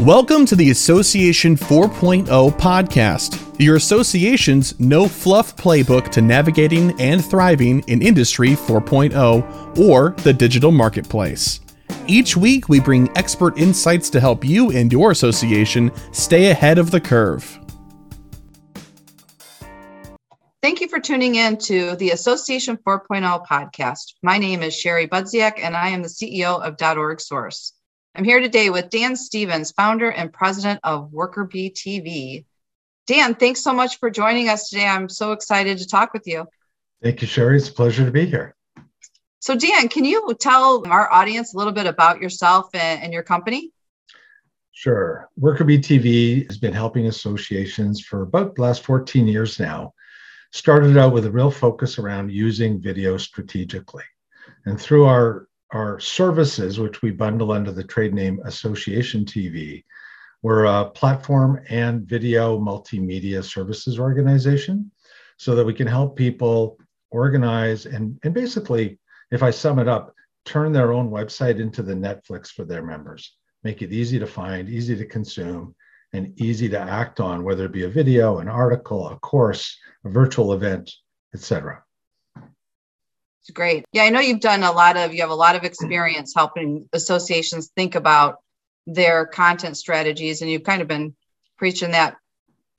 Welcome to the Association 4.0 podcast, your association's no fluff playbook to navigating and thriving in Industry 4.0 or the digital marketplace. Each week, we bring expert insights to help you and your association stay ahead of the curve. Thank you for tuning in to the Association 4.0 podcast. My name is Sherry Budziak, and I am the CEO of .OrgSource. I'm here today with Dan Stevens, founder and president of WorkerBee TV. Dan, thanks so much for joining us today. I'm so excited to talk with you. Thank you, Sherry. It's a pleasure to be here. So Dan, can you tell our audience a little bit about yourself and your company? Sure. WorkerBee TV has been helping associations for about the last 14 years now. Started out with a real focus around using video strategically. And through our services, which we bundle under the trade name Association TV, we're a platform and video multimedia services organization so that we can help people organize and basically, if I sum it up, turn their own website into the Netflix for their members, make it easy to find, easy to consume, and easy to act on, whether it be a video, an article, a course, a virtual event, etc. It's great. Yeah, I know you've done you have a lot of experience helping associations think about their content strategies, and you've kind of been preaching that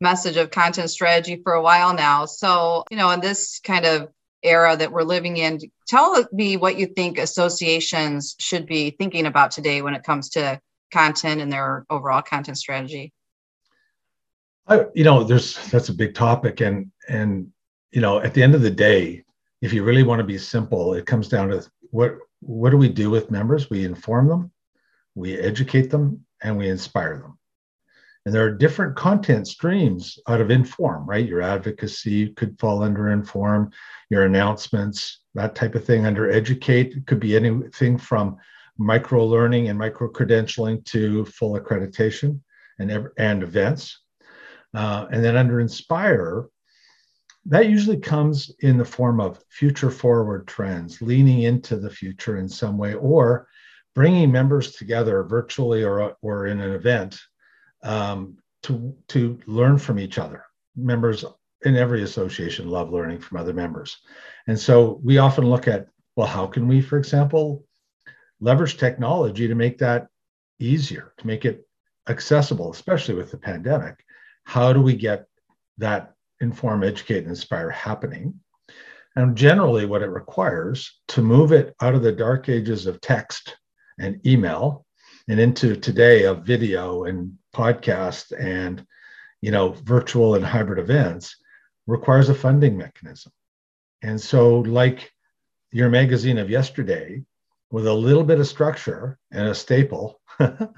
message of content strategy for a while now. So, in this kind of era that we're living in, tell me what you think associations should be thinking about today when it comes to content and their overall content strategy. That's a big topic. And at the end of the day, if you really want to be simple, it comes down to what do we do with members? We inform them, we educate them, and we inspire them. And there are different content streams out of inform, right? Your advocacy could fall under inform, your announcements, that type of thing under educate. It could be anything from micro-learning and micro-credentialing to full accreditation and events. And then under inspire, that usually comes in the form of future forward trends, leaning into the future in some way, or bringing members together virtually or in an event to learn from each other. Members in every association love learning from other members. And so we often look at, how can we, for example, leverage technology to make that easier, to make it accessible, especially with the pandemic? How do we get that inform, educate, and inspire happening? And generally what it requires to move it out of the dark ages of text and email and into today of video and podcast and, virtual and hybrid events requires a funding mechanism. And so like your magazine of yesterday, with a little bit of structure and a staple, right?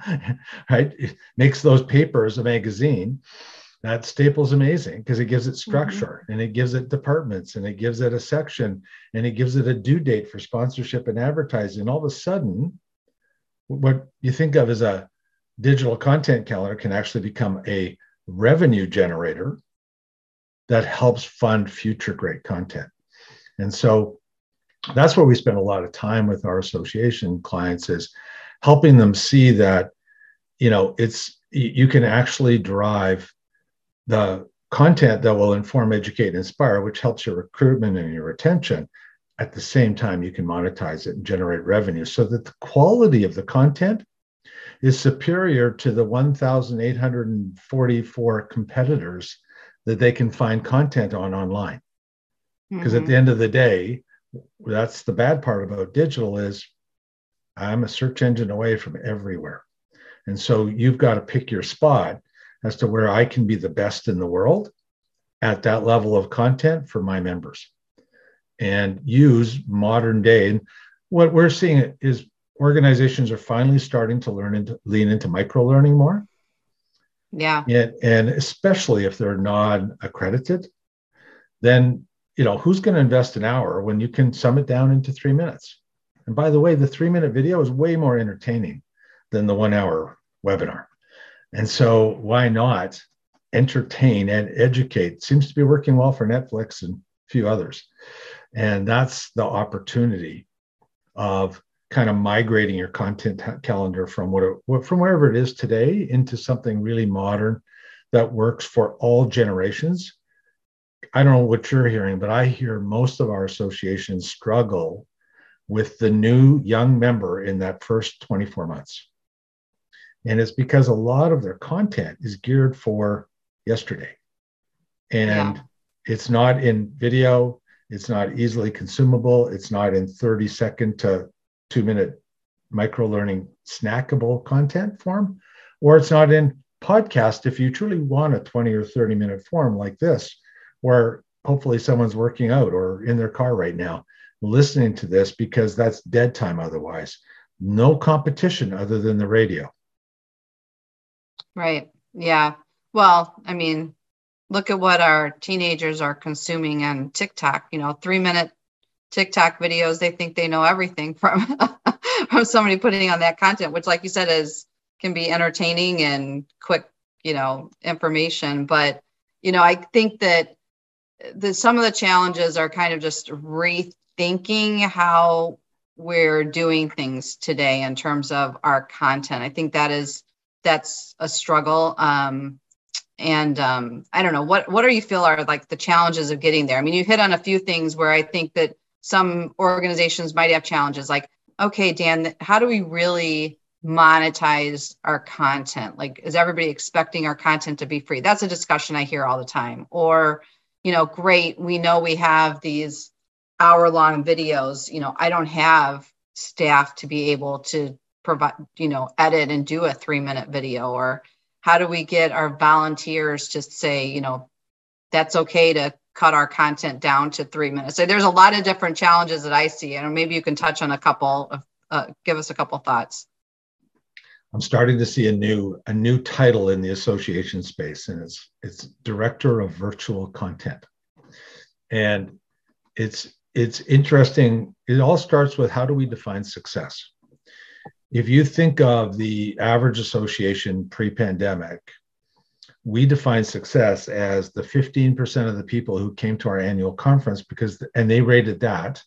It makes those papers a magazine. That staple's amazing because it gives it structure and it gives it departments and it gives it a section and it gives it a due date for sponsorship and advertising. All of a sudden, what you think of as a digital content calendar can actually become a revenue generator that helps fund future great content. And so that's where we spend a lot of time with our association clients, is helping them see that, you can actually drive the content that will inform, educate, and inspire, which helps your recruitment and your retention. At the same time, you can monetize it and generate revenue so that the quality of the content is superior to the 1,844 competitors that they can find content on online. Because at the end of the day, that's the bad part about digital is I'm a search engine away from everywhere. And so you've got to pick your spot as to where I can be the best in the world at that level of content for my members and use modern day. And what we're seeing is organizations are finally starting to learn and lean into micro-learning more. Yeah. And especially if they're non-accredited, then, who's going to invest an hour when you can sum it down into 3 minutes? And by the way, the 3-minute video is way more entertaining than the 1-hour webinar. And so why not entertain and educate? Seems to be working well for Netflix and a few others. And that's the opportunity of kind of migrating your content calendar from from wherever it is today into something really modern that works for all generations. I don't know what you're hearing, but I hear most of our associations struggle with the new young member in that first 24 months. And it's because a lot of their content is geared for yesterday. And it's not in video. It's not easily consumable. It's not in 30-second to 2-minute micro-learning snackable content form, or it's not in podcast if you truly want a 20 or 30-minute form like this, where hopefully someone's working out or in their car right now listening to this, because that's dead time otherwise. No competition other than the radio. Right. Yeah. Well, I mean, look at what our teenagers are consuming on TikTok, 3-minute TikTok videos. They think they know everything from, from somebody putting on that content, which, like you said, can be entertaining and quick, information. But, I think that some of the challenges are kind of just rethinking how we're doing things today in terms of our content. I think that's a struggle. I don't know, what do you feel are like the challenges of getting there? I mean, you hit on a few things where I think that some organizations might have challenges, like, okay, Dan, how do we really monetize our content? Like, is everybody expecting our content to be free? That's a discussion I hear all the time. Or, great, we know we have these hour-long videos. I don't have staff to be able to provide, edit and do a 3-minute video. Or how do we get our volunteers to say, that's okay to cut our content down to 3 minutes? So there's a lot of different challenges that I see, and maybe you can touch on a couple of, give us a couple thoughts. I'm starting to see a new title in the association space, and it's Director of Virtual Content. And it's interesting. It all starts with, how do we define success? If you think of the average association pre-pandemic, we define success as the 15% of the people who came to our annual conference and they rated that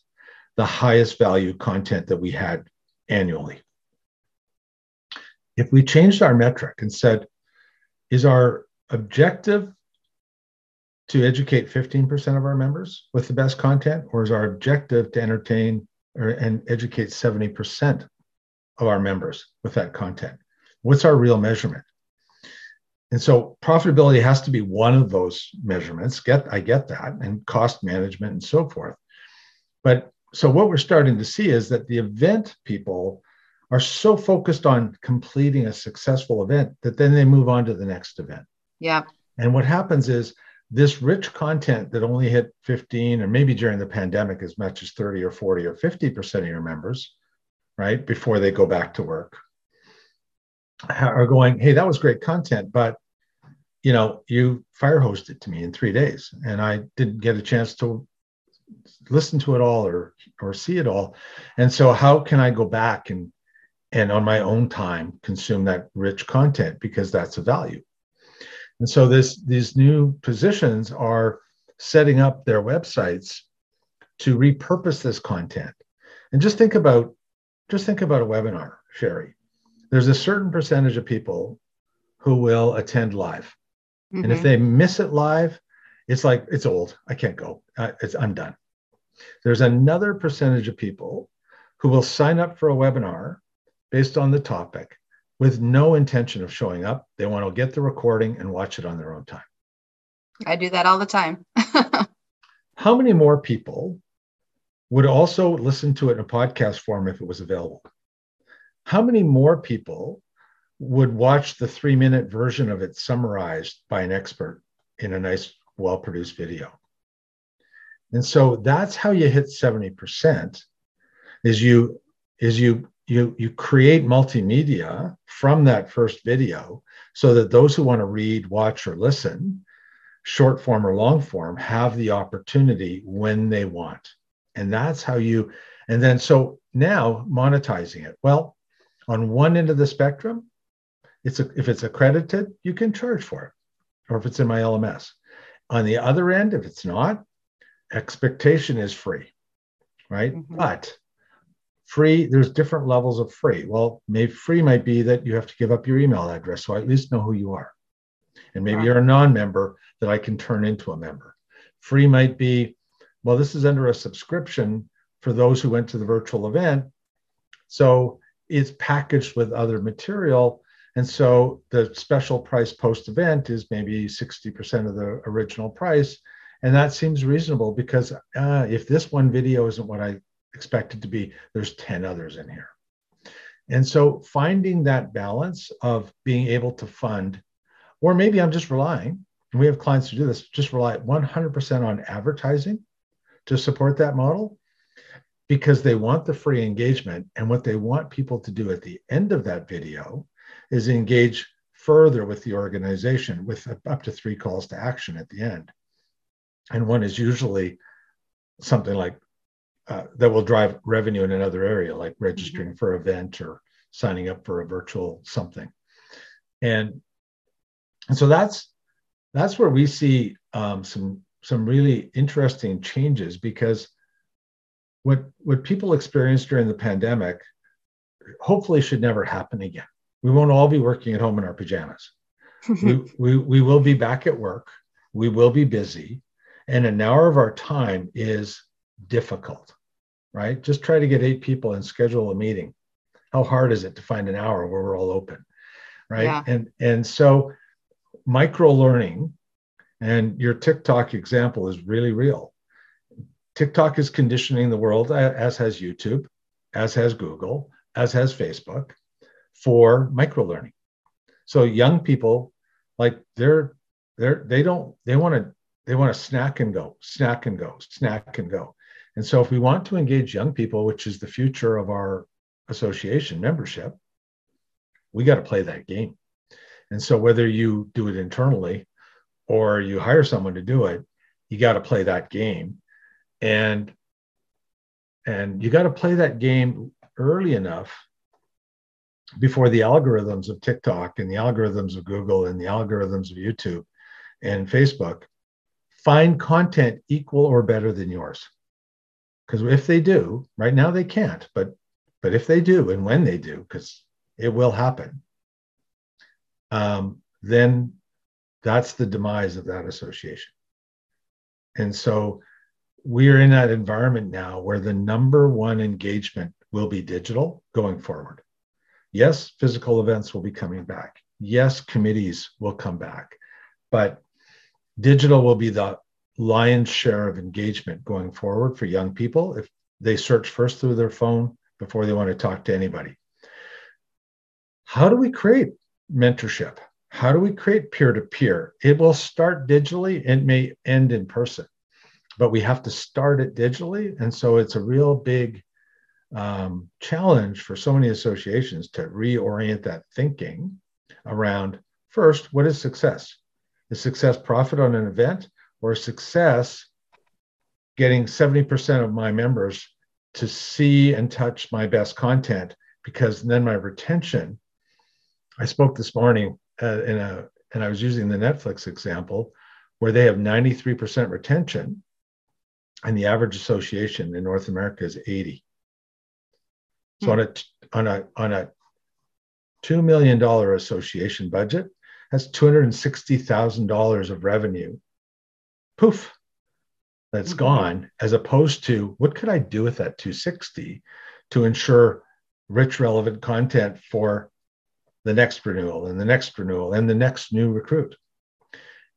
the highest value content that we had annually. If we changed our metric and said, is our objective to educate 15% of our members with the best content, or is our objective to entertain and educate 70% of our members with that content? What's our real measurement? And so profitability has to be one of those measurements. I get that, and cost management and so forth. But so what we're starting to see is that the event people are so focused on completing a successful event that then they move on to the next event. Yeah. And what happens is this rich content that only hit 15, or maybe during the pandemic as much as 30 or 40 or 50% of your members, right, before they go back to work, are going, hey, that was great content, but you fire hosted to me in 3 days and I didn't get a chance to listen to it all or see it all. And so how can I go back and on my own time consume that rich content, because that's a value? And so these new positions are setting up their websites to repurpose this content. And just think about a webinar, Sherry. There's a certain percentage of people who will attend live. Mm-hmm. And if they miss it live, it's like, it's old, I can't go, I'm done. There's another percentage of people who will sign up for a webinar based on the topic with no intention of showing up. They want to get the recording and watch it on their own time. I do that all the time. How many more people would also listen to it in a podcast form if it was available? How many more people would watch the 3-minute version of it summarized by an expert in a nice, well-produced video? And so that's how you hit 70%, is you create multimedia from that first video so that those who want to read, watch, or listen, short form or long form, have the opportunity when they want. And that's how you, and then so now monetizing it. Well, on one end of the spectrum, if it's accredited, you can charge for it, or if it's in my LMS. On the other end, if it's not, expectation is free, right? Mm-hmm. But Free, there's different levels of free. Well, maybe free might be that you have to give up your email address, so I at least know who you are. And maybe you're a non-member that I can turn into a member. Free might be, well, this is under a subscription for those who went to the virtual event. So it's packaged with other material. And so the special price post-event is maybe 60% of the original price. And that seems reasonable because if this one video isn't what I expected to be, there's 10 others in here. And so finding that balance of being able to fund, or maybe I'm just relying, and we have clients who do this, just rely 100% on advertising to support that model because they want the free engagement. And what they want people to do at the end of that video is engage further with the organization with up to 3 calls to action at the end. And one is usually something like that will drive revenue in another area, like registering for an event or signing up for a virtual something. And so that's where we see some really interesting changes, because what people experienced during the pandemic hopefully should never happen again. We won't all be working at home in our pajamas. we will be back at work. We will be busy. And an hour of our time is difficult, right? Just try to get 8 people and schedule a meeting. How hard is it to find an hour where we're all open, right? Yeah. And so micro learning, and your TikTok example is really real. TikTok is conditioning the world, as has YouTube, as has Google, as has Facebook, for micro learning. So young people, like they want to snack and go. And so if we want to engage young people, which is the future of our association membership, we got to play that game. And so whether you do it internally or you hire someone to do it, you got to play that game. And you got to play that game early enough before the algorithms of TikTok and the algorithms of Google and the algorithms of YouTube and Facebook find content equal or better than yours. Because if they do, right now they can't, but if they do, and when they do, because it will happen, then that's the demise of that association. And so we are in that environment now where the #1 engagement will be digital going forward. Yes, physical events will be coming back. Yes, committees will come back, but digital will be the lion's share of engagement going forward for young people if they search first through their phone before they want to talk to anybody. How do we create mentorship? How do we create peer-to-peer? It will start digitally. It may end in person, but we have to start it digitally. And so it's a real big challenge for so many associations to reorient that thinking around, first, what is success? Is success profit on an event? Or success getting 70% of my members to see and touch my best content? Because then my retention, I spoke this morning and I was using the Netflix example where they have 93% retention and the average association in North America is 80. So on a $2 million association budget, that's $260,000 of revenue. Poof, that's gone, as opposed to what could I do with that 260 to ensure rich, relevant content for the next renewal and the next renewal and the next new recruit.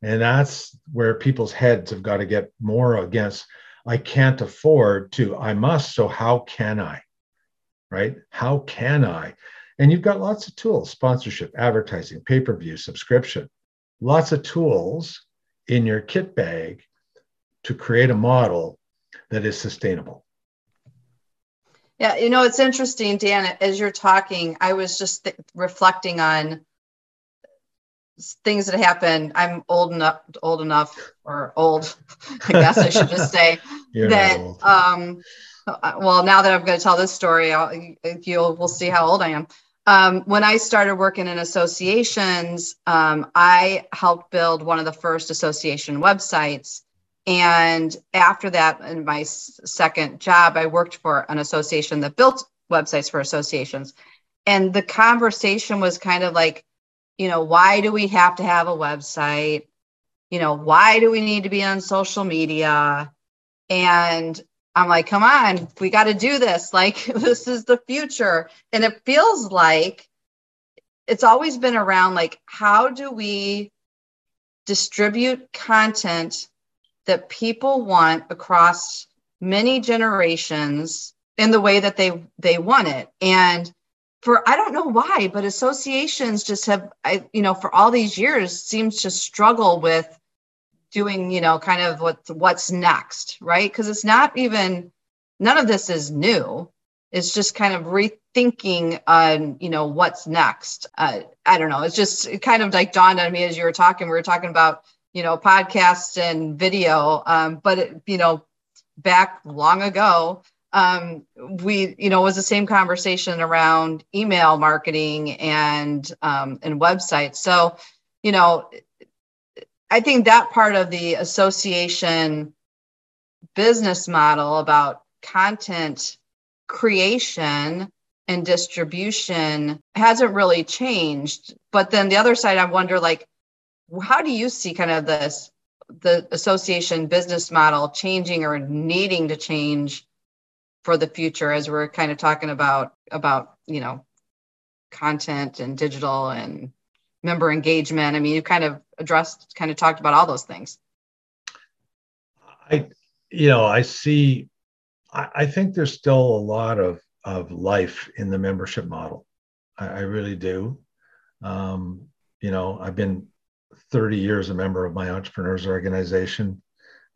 And that's where people's heads have got to get more against, I can't afford to, I must, so how can I, right? How can I? And you've got lots of tools, sponsorship, advertising, pay-per-view, subscription, lots of tools in your kit bag to create a model that is sustainable. Yeah, you know, it's interesting, Dan, as you're talking, I was just reflecting on things that happened. I'm old enough, I guess I should just say that, well, now that I'm going to tell this story, we'll see how old I am. When I started working in associations, I helped build one of the first association websites. And after that, in my second job, I worked for an association that built websites for associations. And the conversation was kind of like, you know, why do we have to have a website? You know, why do we need to be on social media? And I'm like, come on, we got to do this. Like, this is the future. And it feels like it's always been around, like, how do we distribute content that people want across many generations in the way that they want it? And for, I don't know why, but associations just have, for all these years seems to struggle with doing, you know, kind of what's next, right? Because it's not even, none of this is new. It's just kind of rethinking on, you know, what's next. I don't know. It's just, it kind of like dawned on me as you were talking. We were talking about, you know, podcasts and video, but it, you know, back long ago, we, you know, it was the same conversation around email marketing and websites. So, you know, I think that part of the association business model about content creation and distribution hasn't really changed. But then the other side, I wonder, like, how do you see kind of this, the association business model changing or needing to change for the future as we're kind of talking about, you know, content and digital and member engagement? I mean, you kind of addressed, kind of talked about all those things. I think there's still a lot of life in the membership model. I really do. You know, I've been 30 years a member of my entrepreneurs organization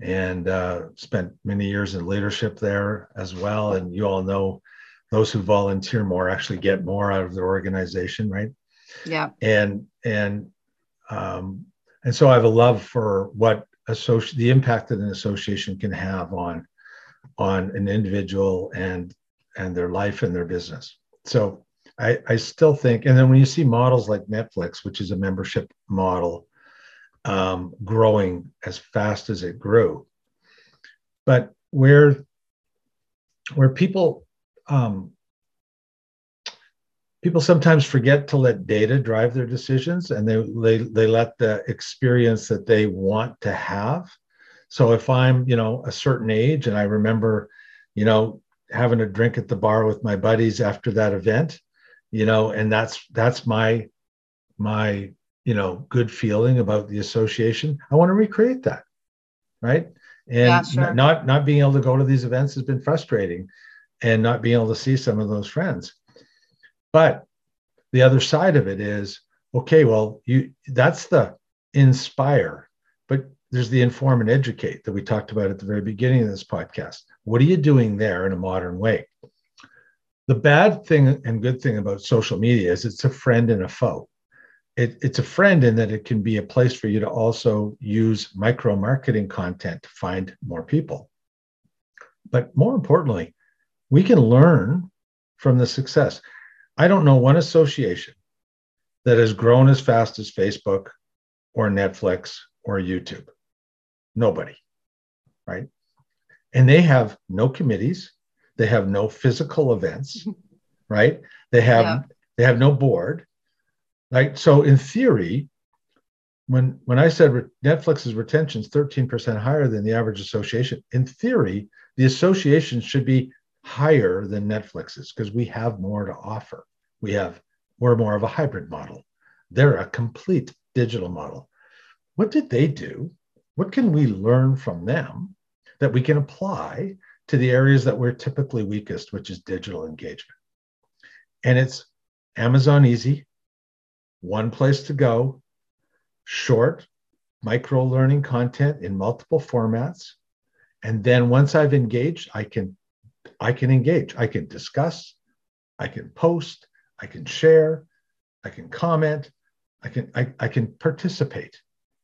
and spent many years in leadership there as well. And you all know those who volunteer more actually get more out of their organization, right? Yeah. And so I have a love for what the impact that an association can have on an individual and their life and their business. So I still think, and then when you see models like Netflix, which is a membership model, growing as fast as it grew, but where people sometimes forget to let data drive their decisions, and they let the experience that they want to have. So if I'm, you know, a certain age, and I remember, you know, having a drink at the bar with my buddies after that event, you know, and that's my, you know, good feeling about the association. I want to recreate that, right? And yeah, sure. Not being able to go to these events has been frustrating, and not being able to see some of those friends. But the other side of it is, okay, well, that's the inspire, but there's the inform and educate that we talked about at the very beginning of this podcast. What are you doing there in a modern way? The bad thing and good thing about social media is it's a friend and a foe. It's a friend in that it can be a place for you to also use micro marketing content to find more people. But more importantly, we can learn from the success. I don't know one association that has grown as fast as Facebook or Netflix or YouTube. Nobody, right? And they have no committees. They have no physical events, right? They have no board, right? So in theory, when I said Netflix's retention is 13% higher than the average association, in theory, the association should be higher than Netflix's because we have more to offer. We're more of a hybrid model. They're a complete digital model. What did they do? What can we learn from them that we can apply to the areas that we're typically weakest, which is digital engagement? And it's Amazon easy, one place to go, short micro learning content in multiple formats. And then once I've engaged, I can engage, I can discuss, I can post, I can share, I can comment, I can participate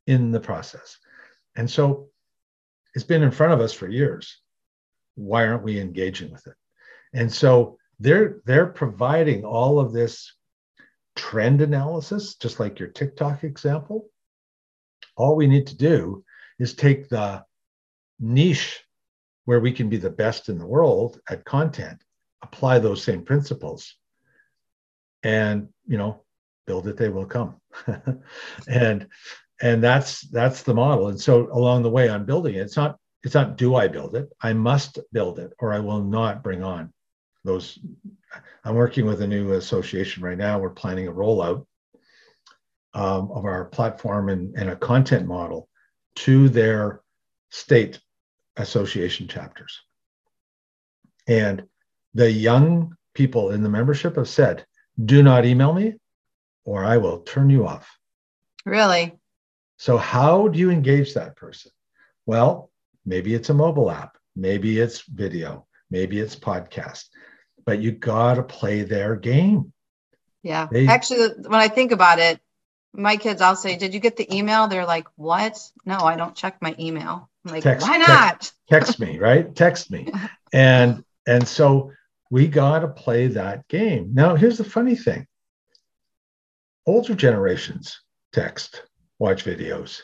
in the process. And so it's been in front of us for years. Why aren't we engaging with it? And so they're providing all of this trend analysis, just like your TikTok example. All we need to do is take the niche where we can be the best in the world at content, apply those same principles and, you know, build it, they will come. And that's the model. And so along the way I'm building it. It's not, do I build it? I must build it, or I will not bring on those. I'm working with a new association right now. We're planning a rollout of our platform and a content model to their state association chapters. And the young people in the membership have said, do not email me or I will turn you off. Really? So how do you engage that person? Well, maybe it's a mobile app, maybe it's video, maybe it's podcast, but you got to play their game. Yeah. Actually, when I think about it, my kids, I'll say, did you get the email? They're like, what? No, I don't check my email. I'm like, why not? Text me, right? Text me. And so we got to play that game. Now, here's the funny thing. Older generations text, watch videos,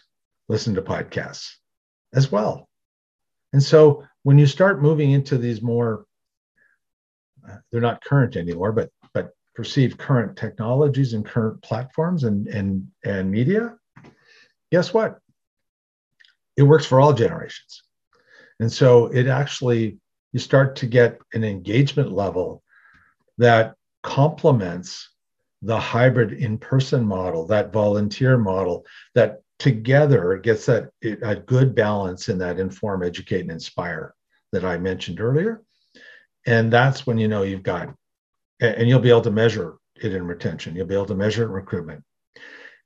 listen to podcasts as well. And so when you start moving into these more, they're not current anymore, but perceived current technologies and current platforms and media, guess what? It works for all generations. And so it actually, you start to get an engagement level that complements the hybrid in-person model, that volunteer model, that together gets that a good balance in that inform, educate, and inspire that I mentioned earlier. And that's when you know you've got, and you'll be able to measure it in retention. You'll be able to measure it in recruitment.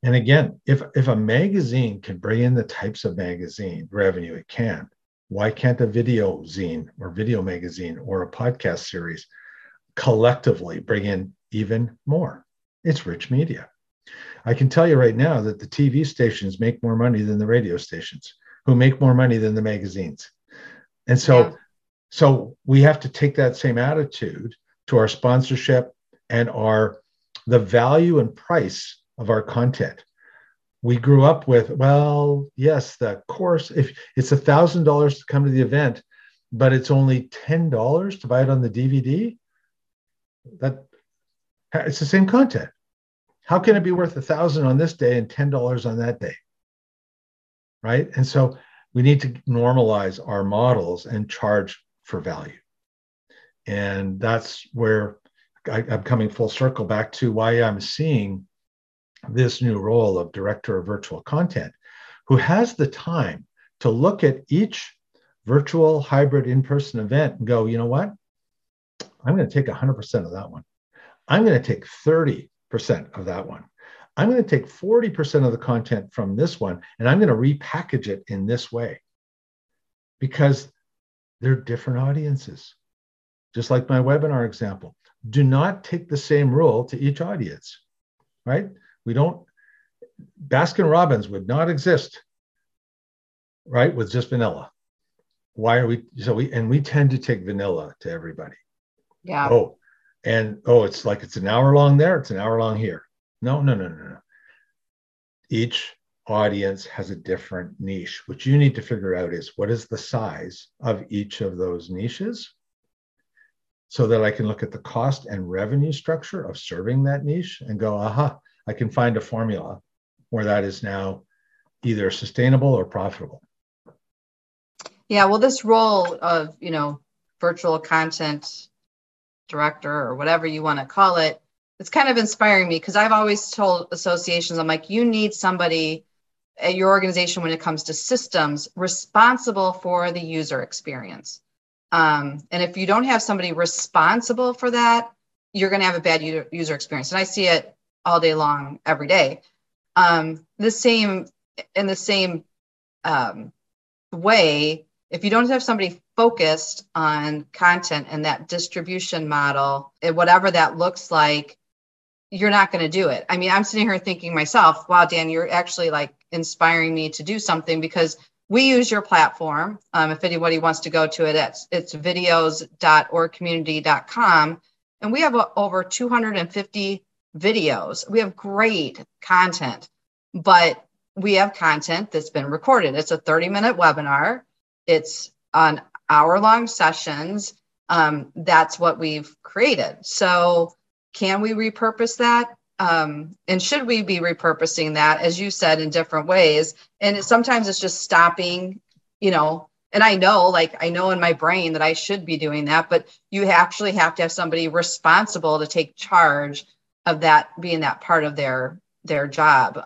And again, if a magazine can bring in the types of magazine revenue it can, why can't a video zine or video magazine or a podcast series collectively bring in even more? It's rich media. I can tell you right now that the TV stations make more money than the radio stations, who make more money than the magazines. And so we have to take that same attitude to our sponsorship and the value and price of our content. We grew up with, well, yes, the course, if it's $1,000 to come to the event, but it's only $10 to buy it on the DVD, that it's the same content. How can it be worth $1,000 on this day and $10 on that day, right? And so we need to normalize our models and charge for value. And that's where I'm coming full circle back to why I'm seeing this new role of director of virtual content, who has the time to look at each virtual hybrid in-person event and go, you know what? I'm going to take 100% of that one. I'm going to take 30% of that one. I'm going to take 40% of the content from this one, and I'm going to repackage it in this way, because they're different audiences. Just like my webinar example, do not take the same rule to each audience, right? We don't, Baskin-Robbins would not exist, right, with just vanilla. Why are we, we tend to take vanilla to everybody. Yeah. Oh, it's like, it's an hour long there, it's an hour long here. No. Each audience has a different niche. What you need to figure out is, what is the size of each of those niches, so that I can look at the cost and revenue structure of serving that niche and go, aha, I can find a formula where that is now either sustainable or profitable. Yeah, well, this role of, virtual content director or whatever you want to call it, it's kind of inspiring me, because I've always told associations, I'm like, you need somebody at your organization when it comes to systems responsible for the user experience. And if you don't have somebody responsible for that, you're going to have a bad user experience. And I see it all day long, every day. The same way, if you don't have somebody focused on content and that distribution model, and whatever that looks like, you're not going to do it. I mean, I'm sitting here thinking myself, wow, Dan, you're actually like inspiring me to do something, because we use your platform. If anybody wants to go to it, it's videos.orgcommunity.com. And we have over 250 videos. We have great content, but we have content that's been recorded. It's a 30-minute webinar. It's on hour-long sessions. that's what we've created. So can we repurpose that? And should we be repurposing that, as you said, in different ways? And sometimes it's just stopping, you know, and I know in my brain that I should be doing that, but you actually have to have somebody responsible to take charge of that being that part of their job.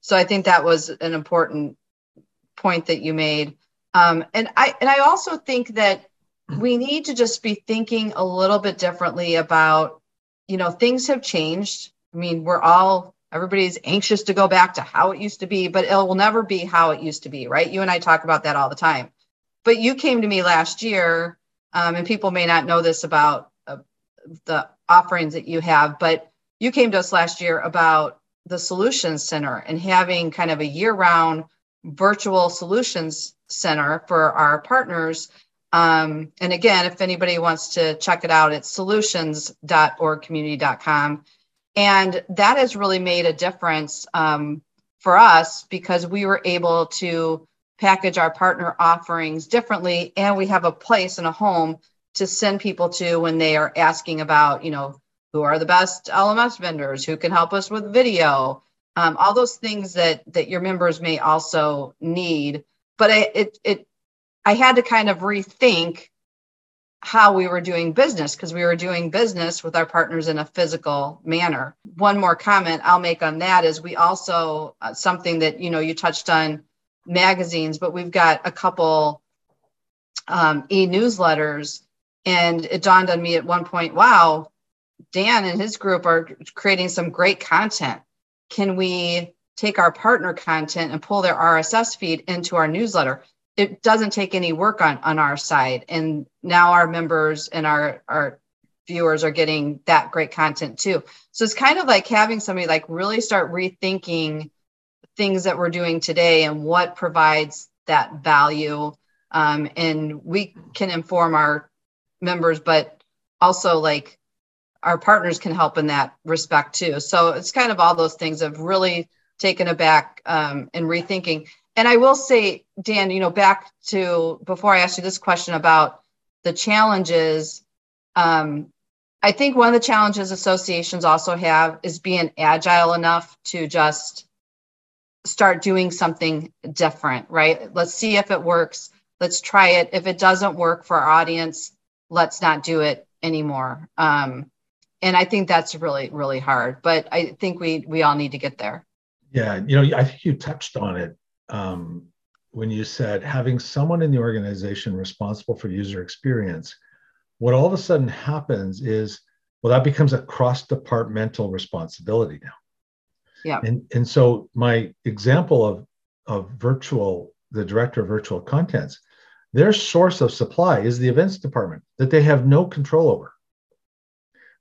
So I think that was an important point that you made. And I also think that we need to just be thinking a little bit differently about, you know, things have changed. I mean, everybody's anxious to go back to how it used to be, but it will never be how it used to be, right? You and I talk about that all the time. But you came to me last year, and people may not know this about the offerings that you have, but you came to us last year about the Solutions Center and having kind of a year-round virtual Solutions Center for our partners. And again, if anybody wants to check it out, it's solutions.orgcommunity.com. And that has really made a difference for us, because we were able to package our partner offerings differently. And we have a place and a home to send people to when they are asking about, you know, who are the best LMS vendors, who can help us with video, all those things that your members may also need. But I had to kind of rethink how we were doing business, because we were doing business with our partners in a physical manner. One more comment I'll make on that is we also, something that, you know, you touched on magazines, but we've got a couple e-newsletters, and it dawned on me at one point, wow, Dan and his group are creating some great content. Can we take our partner content and pull their RSS feed into our newsletter? It doesn't take any work on our side. And now our members and our viewers are getting that great content too. So it's kind of like having somebody like really start rethinking things that we're doing today and what provides that value. And we can inform our members, but also like our partners can help in that respect too. So it's kind of all those things of really taken aback and rethinking. And I will say, Dan, you know, back to before I asked you this question about the challenges, I think one of the challenges associations also have is being agile enough to just start doing something different, right? Let's see if it works. Let's try it. If it doesn't work for our audience, let's not do it anymore. And I think that's really, really hard. But I think we all need to get there. Yeah, you know, I think you touched on it. When you said having someone in the organization responsible for user experience, what all of a sudden happens is, well, that becomes a cross-departmental responsibility now. Yeah. And so my example of virtual, the director of virtual contents, their source of supply is the events department that they have no control over.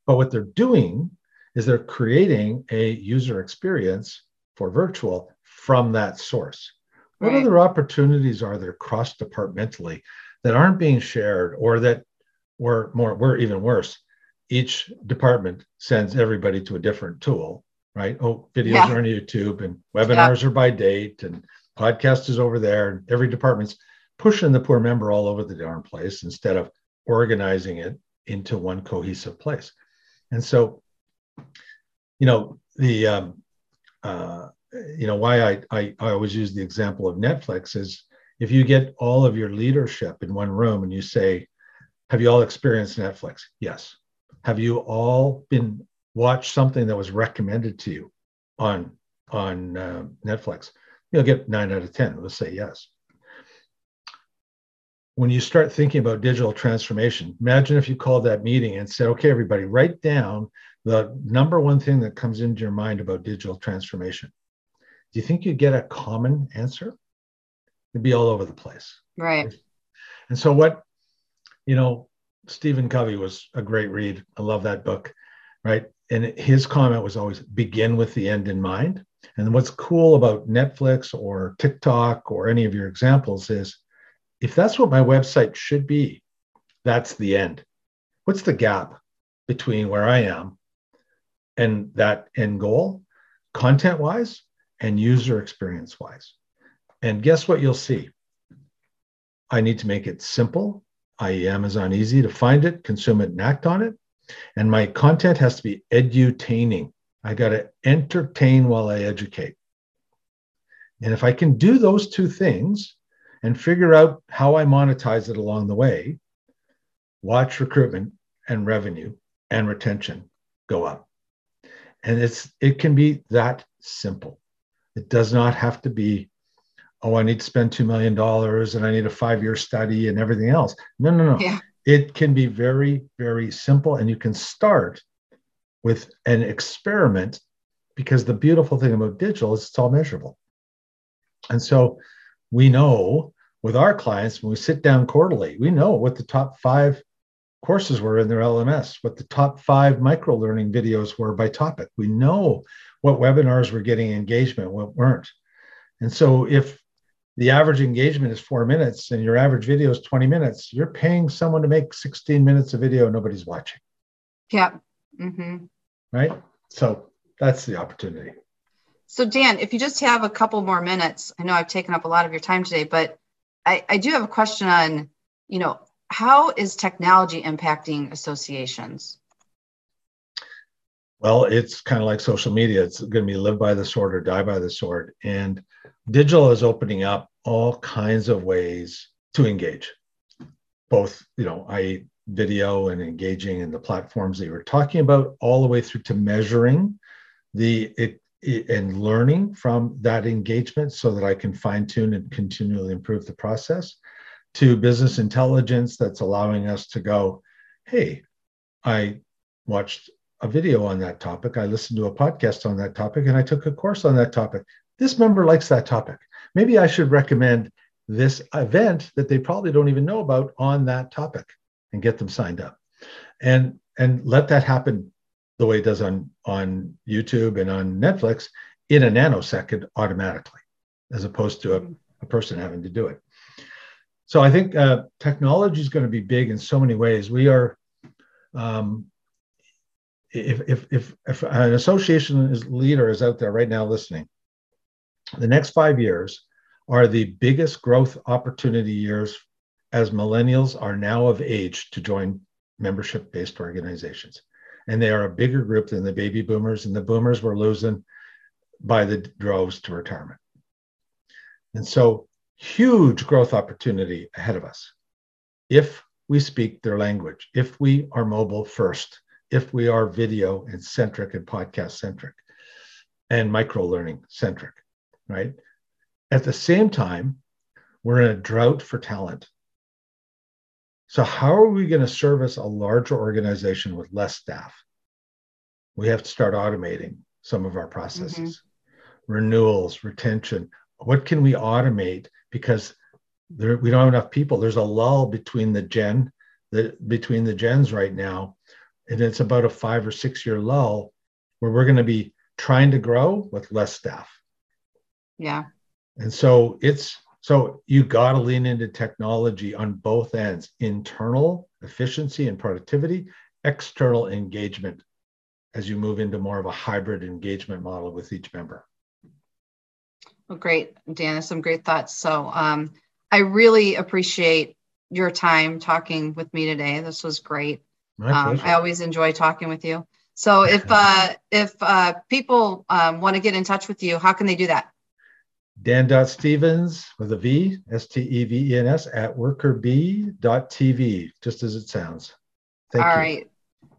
But what they're doing is they're creating a user experience for virtual from that source. What right. other opportunities are there cross-departmentally that aren't being shared, or that were even worse, each department sends everybody to a different tool, right? Oh, videos yeah. are on YouTube, and webinars yeah. are by date, and podcast is over there, and every department's pushing the poor member all over the darn place instead of organizing it into one cohesive place. And so, you know, the you know, why I always use the example of Netflix is if you get all of your leadership in one room and you say, have you all experienced Netflix? Yes. Have you all watched something that was recommended to you on Netflix? You'll get 9 out of 10. Let's say yes. When you start thinking about digital transformation, imagine if you called that meeting and said, okay, everybody, write down the number one thing that comes into your mind about digital transformation. Do you think you get a common answer? It'd be all over the place. Right. And so what, you know, Stephen Covey was a great read. I love that book, right? And his comment was always begin with the end in mind. And what's cool about Netflix or TikTok or any of your examples is if that's what my website should be, that's the end. What's the gap between where I am and that end goal, content-wise? And user experience wise. And guess what you'll see? I need to make it simple. i.e. Amazon Easy, to find it, consume it, and act on it. And my content has to be edutaining. I got to entertain while I educate. And if I can do those two things and figure out how I monetize it along the way, watch recruitment and revenue and retention go up. And it can be that simple. It does not have to be, oh, I need to spend $2 million and I need a 5-year study and everything else. No. Yeah. It can be very, very simple. And you can start with an experiment, because the beautiful thing about digital is it's all measurable. And so we know with our clients, when we sit down quarterly, we know what the top 5 courses were in their LMS, what the top 5 micro-learning videos were by topic. We know what webinars were getting engagement, what weren't. And so if the average engagement is 4 minutes and your average video is 20 minutes, you're paying someone to make 16 minutes of video and nobody's watching. Yeah. Mm-hmm. Right? So that's the opportunity. So Dan, if you just have a couple more minutes, I know I've taken up a lot of your time today, but I do have a question on, how is technology impacting associations? Well, it's kind of like social media. It's going to be live by the sword or die by the sword. And digital is opening up all kinds of ways to engage, both, i.e. video and engaging in the platforms that you were talking about, all the way through to measuring and learning from that engagement so that I can fine tune and continually improve the process, to business intelligence that's allowing us to go, hey, I watched a video on that topic, I listened to a podcast on that topic, and I took a course on that topic. This member likes that topic. Maybe I should recommend this event that they probably don't even know about on that topic and get them signed up. And let that happen the way it does on YouTube and on Netflix in a nanosecond automatically, as opposed to a person having to do it. So I think technology is going to be big in so many ways. We are, if an association leader is out there right now listening, the next 5 years are the biggest growth opportunity years, as millennials are now of age to join membership-based organizations. And they are a bigger group than the baby boomers, and the boomers were losing by the droves to retirement. And so huge growth opportunity ahead of us if we speak their language, if we are mobile first, if we are video and centric and podcast centric and micro-learning centric, right? At the same time, we're in a drought for talent. So how are we going to service a larger organization with less staff? We have to start automating some of our processes, renewals, retention. What can we automate? Because we don't have enough people. There's a lull between between the gens right now. And it's about a 5 or 6 year lull where we're going to be trying to grow with less staff. Yeah. And so so you got to lean into technology on both ends, internal efficiency and productivity, external engagement, as you move into more of a hybrid engagement model with each member. Well, great, Dan, some great thoughts. So I really appreciate your time talking with me today. This was great. I always enjoy talking with you. So if people want to get in touch with you, how can they do that? Dan.Stevens with a V, S-T-E-V-E-N-S @WorkerBee.TV, just as it sounds. Thank you. All right.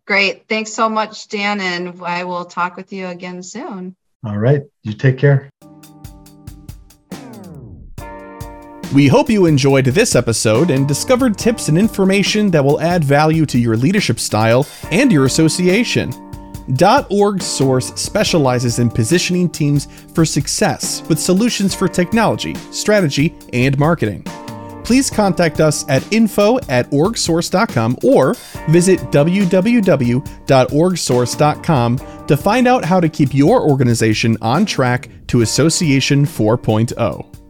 Great. Thanks so much, Dan. And I will talk with you again soon. All right. You take care. We hope you enjoyed this episode and discovered tips and information that will add value to your leadership style and your association. .OrgSource specializes in positioning teams for success with solutions for technology, strategy, and marketing. Please contact us at info@orgsource.com or visit www.orgsource.com to find out how to keep your organization on track to Association 4.0.